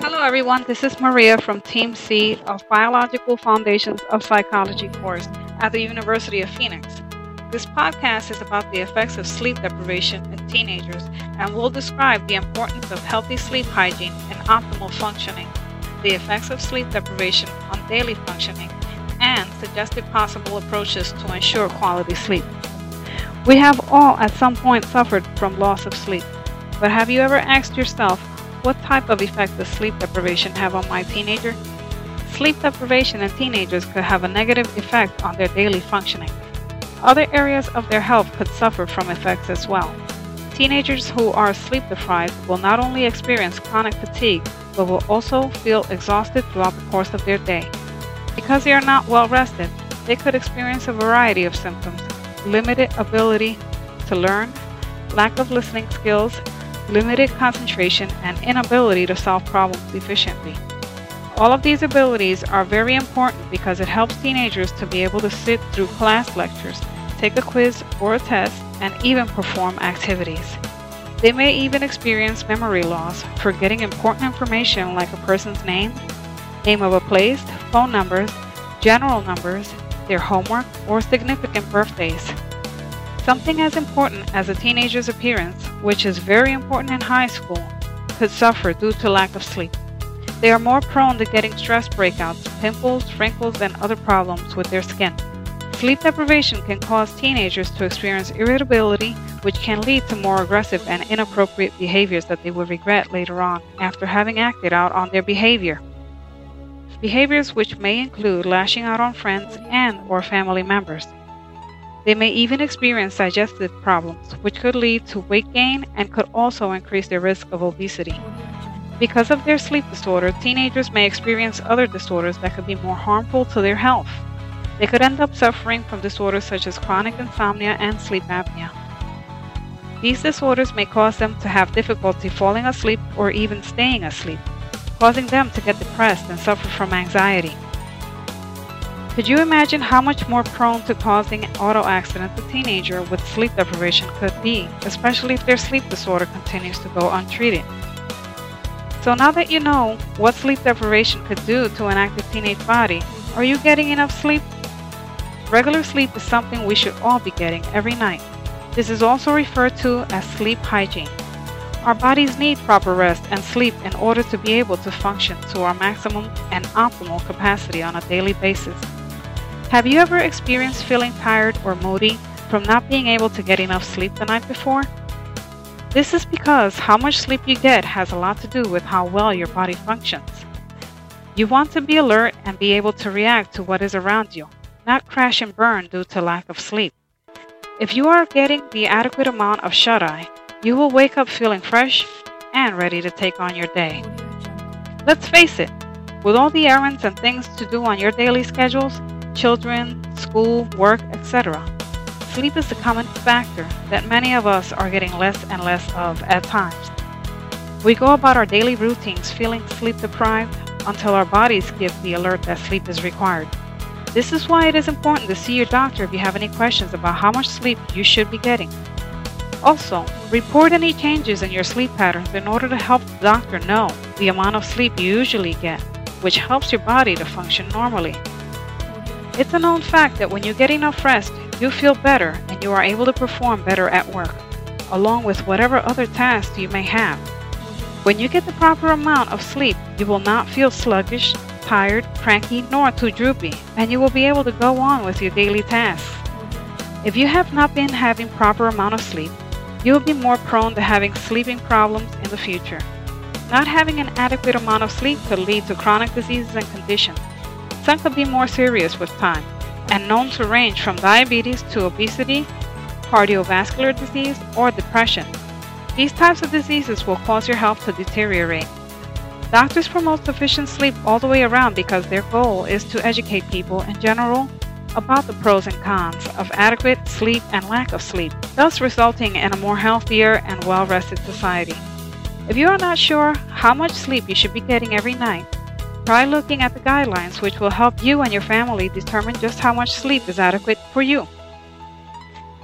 Hello everyone, this is Maria from Team C of Biological Foundations of Psychology course at the University of Phoenix. This podcast is about the effects of sleep deprivation in teenagers and will describe the importance of healthy sleep hygiene and optimal functioning, the effects of sleep deprivation on daily functioning, and suggested possible approaches to ensure quality sleep. We have all at some point suffered from loss of sleep, but have you ever asked yourself, what type of effect does sleep deprivation have on my teenager? Sleep deprivation in teenagers could have a negative effect on their daily functioning. Other areas of their health could suffer from effects as well. Teenagers who are sleep deprived will not only experience chronic fatigue, but will also feel exhausted throughout the course of their day. Because they are not well rested, they could experience a variety of symptoms: limited ability to learn, lack of listening skills, limited concentration, and inability to solve problems efficiently. All of these abilities are very important because it helps teenagers to be able to sit through class lectures, take a quiz or a test, and even perform activities. They may even experience memory loss, forgetting important information like a person's name of a place, phone numbers, general numbers, their homework, or significant birthdays. Something as important as a teenager's appearance, which is very important in high school, could suffer due to lack of sleep. They are more prone to getting stress breakouts, pimples, wrinkles, and other problems with their skin. Sleep deprivation can cause teenagers to experience irritability, which can lead to more aggressive and inappropriate behaviors that they will regret later on after having acted out on their behavior. Behaviors which may include lashing out on friends and/or family members. They may even experience digestive problems, which could lead to weight gain and could also increase their risk of obesity. Because of their sleep disorder, teenagers may experience other disorders that could be more harmful to their health. They could end up suffering from disorders such as chronic insomnia and sleep apnea. These disorders may cause them to have difficulty falling asleep or even staying asleep, causing them to get depressed and suffer from anxiety. Could you imagine how much more prone to causing auto accidents a teenager with sleep deprivation could be, especially if their sleep disorder continues to go untreated? So now that you know what sleep deprivation could do to an active teenage body, are you getting enough sleep? Regular sleep is something we should all be getting every night. This is also referred to as sleep hygiene. Our bodies need proper rest and sleep in order to be able to function to our maximum and optimal capacity on a daily basis. Have you ever experienced feeling tired or moody from not being able to get enough sleep the night before? This is because how much sleep you get has a lot to do with how well your body functions. You want to be alert and be able to react to what is around you, not crash and burn due to lack of sleep. If you are getting the adequate amount of shut-eye, you will wake up feeling fresh and ready to take on your day. Let's face it, with all the errands and things to do on your daily schedules, children, school, work, etc., sleep is the common factor that many of us are getting less and less of at times. We go about our daily routines feeling sleep deprived until our bodies give the alert that sleep is required. This is why it is important to see your doctor if you have any questions about how much sleep you should be getting. Also, report any changes in your sleep patterns in order to help the doctor know the amount of sleep you usually get, which helps your body to function normally. It's a known fact that when you get enough rest, you feel better and you are able to perform better at work, along with whatever other tasks you may have. When you get the proper amount of sleep, you will not feel sluggish, tired, cranky, nor too droopy, and you will be able to go on with your daily tasks. If you have not been having proper amount of sleep, you will be more prone to having sleeping problems in the future. Not having an adequate amount of sleep could lead to chronic diseases and conditions. Some could be more serious with time, and known to range from diabetes to obesity, cardiovascular disease, or depression. These types of diseases will cause your health to deteriorate. Doctors promote sufficient sleep all the way around because their goal is to educate people in general about the pros and cons of adequate sleep and lack of sleep, thus resulting in a more healthier and well-rested society. If you are not sure how much sleep you should be getting every night, try looking at the guidelines, which will help you and your family determine just how much sleep is adequate for you.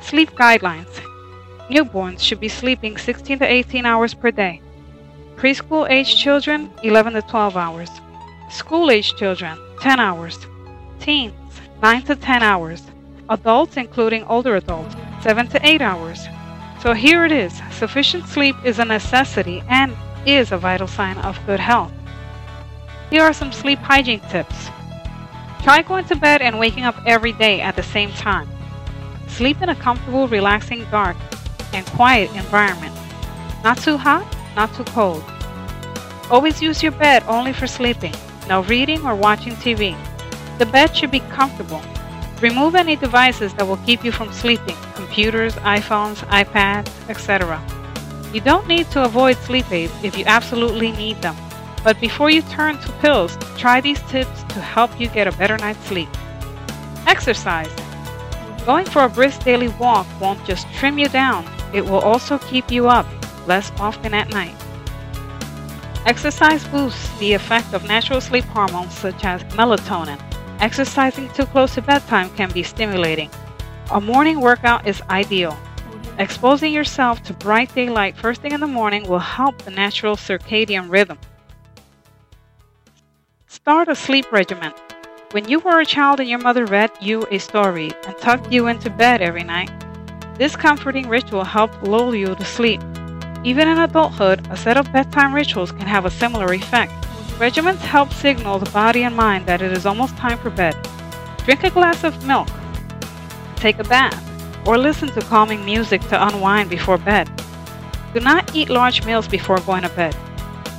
Sleep guidelines. Newborns should be sleeping 16 to 18 hours per day. Preschool-age children, 11 to 12 hours. School-age children, 10 hours. Teens, 9 to 10 hours. Adults, including older adults, 7 to 8 hours. So here it is. Sufficient sleep is a necessity and is a vital sign of good health. Here are some sleep hygiene tips. Try going to bed and waking up every day at the same time. Sleep in a comfortable, relaxing, dark, and quiet environment. Not too hot, not too cold. Always use your bed only for sleeping. No reading or watching TV. The bed should be comfortable. Remove any devices that will keep you from sleeping. Computers, iPhones, iPads, etc. You don't need to avoid sleep aids if you absolutely need them. But before you turn to pills, try these tips to help you get a better night's sleep. Exercise. Going for a brisk daily walk won't just trim you down, it will also keep you up less often at night. Exercise boosts the effect of natural sleep hormones such as melatonin. Exercising too close to bedtime can be stimulating. A morning workout is ideal. Exposing yourself to bright daylight first thing in the morning will help the natural circadian rhythm. Start a sleep regimen. When you were a child and your mother read you a story and tucked you into bed every night, this comforting ritual helped lull you to sleep. Even in adulthood, a set of bedtime rituals can have a similar effect. Regimens help signal the body and mind that it is almost time for bed. Drink a glass of milk, take a bath, or listen to calming music to unwind before bed. Do not eat large meals before going to bed.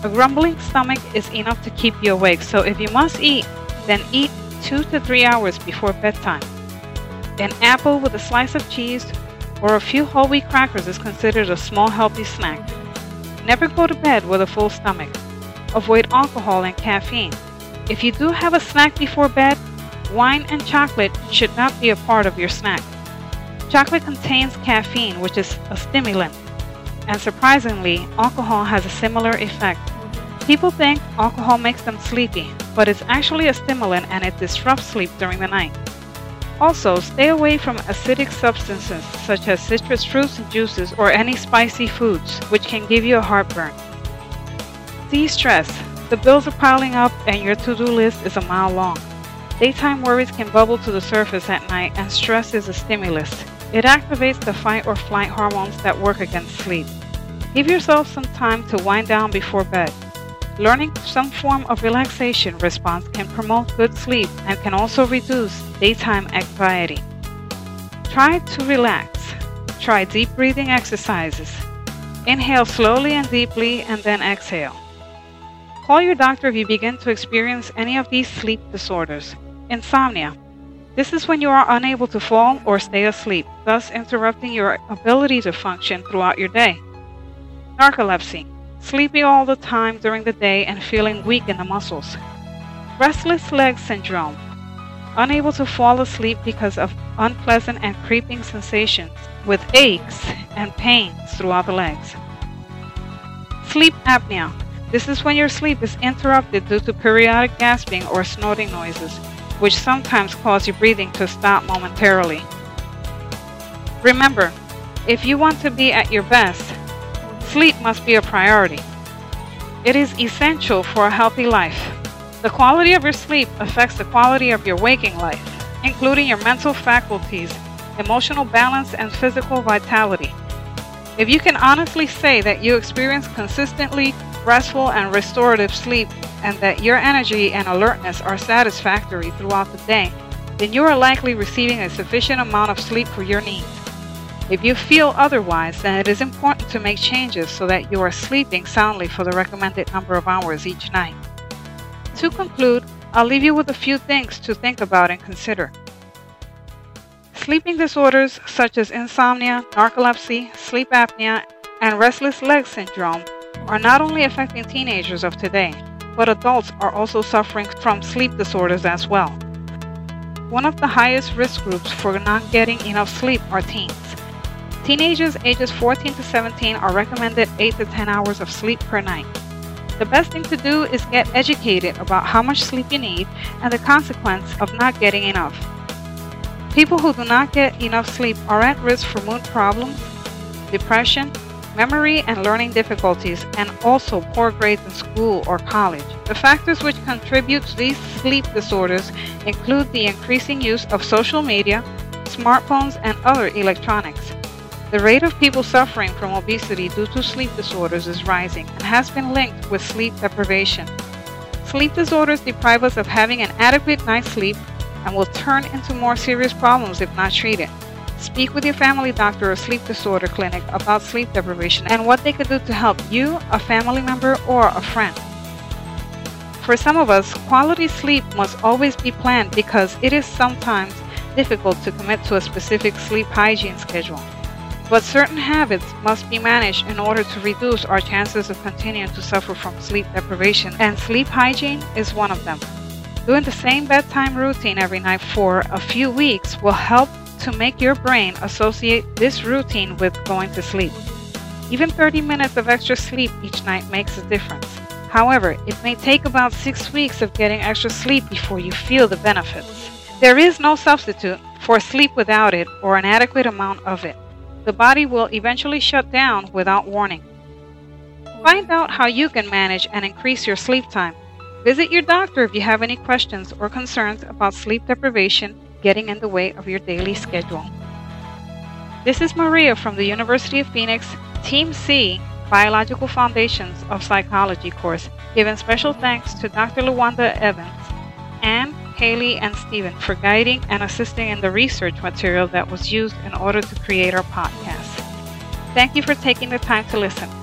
A grumbling stomach is enough to keep you awake, so if you must eat, then eat 2 to 3 hours before bedtime. An apple with a slice of cheese or a few whole wheat crackers is considered a small healthy snack. Never go to bed with a full stomach. Avoid alcohol and caffeine. If you do have a snack before bed, wine and chocolate should not be a part of your snack. Chocolate contains caffeine, which is a stimulant, and surprisingly, alcohol has a similar effect. People think alcohol makes them sleepy, but it's actually a stimulant and it disrupts sleep during the night. Also, stay away from acidic substances such as citrus fruits and juices or any spicy foods, which can give you a heartburn. De-stress. The bills are piling up and your to-do list is a mile long. Daytime worries can bubble to the surface at night, and stress is a stimulus. It activates the fight or flight hormones that work against sleep. Give yourself some time to wind down before bed. Learning some form of relaxation response can promote good sleep and can also reduce daytime anxiety. Try to relax. Try deep breathing exercises. Inhale slowly and deeply and then exhale. Call your doctor if you begin to experience any of these sleep disorders. Insomnia. This is when you are unable to fall or stay asleep, thus interrupting your ability to function throughout your day. Narcolepsy. Sleepy all the time during the day and feeling weak in the muscles. Restless leg syndrome. Unable to fall asleep because of unpleasant and creeping sensations with aches and pains throughout the legs. Sleep apnea. This is when your sleep is interrupted due to periodic gasping or snorting noises, which sometimes cause your breathing to stop momentarily. Remember, if you want to be at your best, sleep must be a priority. It is essential for a healthy life. The quality of your sleep affects the quality of your waking life, including your mental faculties, emotional balance, and physical vitality. If you can honestly say that you experience consistently restful and restorative sleep and that your energy and alertness are satisfactory throughout the day, then you are likely receiving a sufficient amount of sleep for your needs. If you feel otherwise, then it is important to make changes so that you are sleeping soundly for the recommended number of hours each night. To conclude, I'll leave you with a few things to think about and consider. Sleeping disorders such as insomnia, narcolepsy, sleep apnea, and restless leg syndrome are not only affecting teenagers of today, but adults are also suffering from sleep disorders as well. One of the highest risk groups for not getting enough sleep are teens. Teenagers ages 14 to 17 are recommended 8 to 10 hours of sleep per night. The best thing to do is get educated about how much sleep you need and the consequence of not getting enough. People who do not get enough sleep are at risk for mood problems, depression, memory and learning difficulties, and also poor grades in school or college. The factors which contribute to these sleep disorders include the increasing use of social media, smartphones, and other electronics. The rate of people suffering from obesity due to sleep disorders is rising and has been linked with sleep deprivation. Sleep disorders deprive us of having an adequate night's sleep and will turn into more serious problems if not treated. Speak with your family doctor or sleep disorder clinic about sleep deprivation and what they could do to help you, a family member, or a friend. For some of us, quality sleep must always be planned because it is sometimes difficult to commit to a specific sleep hygiene schedule. But certain habits must be managed in order to reduce our chances of continuing to suffer from sleep deprivation, and sleep hygiene is one of them. Doing the same bedtime routine every night for a few weeks will help to make your brain associate this routine with going to sleep. Even 30 minutes of extra sleep each night makes a difference. However, it may take about 6 weeks of getting extra sleep before you feel the benefits. There is no substitute for sleep without it or an adequate amount of it. The body will eventually shut down without warning. Find out how you can manage and increase your sleep time. Visit your doctor if you have any questions or concerns about sleep deprivation getting in the way of your daily schedule. This is Maria from the University of Phoenix, Team C, Biological Foundations of Psychology course, giving special thanks to Dr. Luanda Evans, Anne, Haley, and Stephen for guiding and assisting in the research material that was used in order to create our podcast. Thank you for taking the time to listen.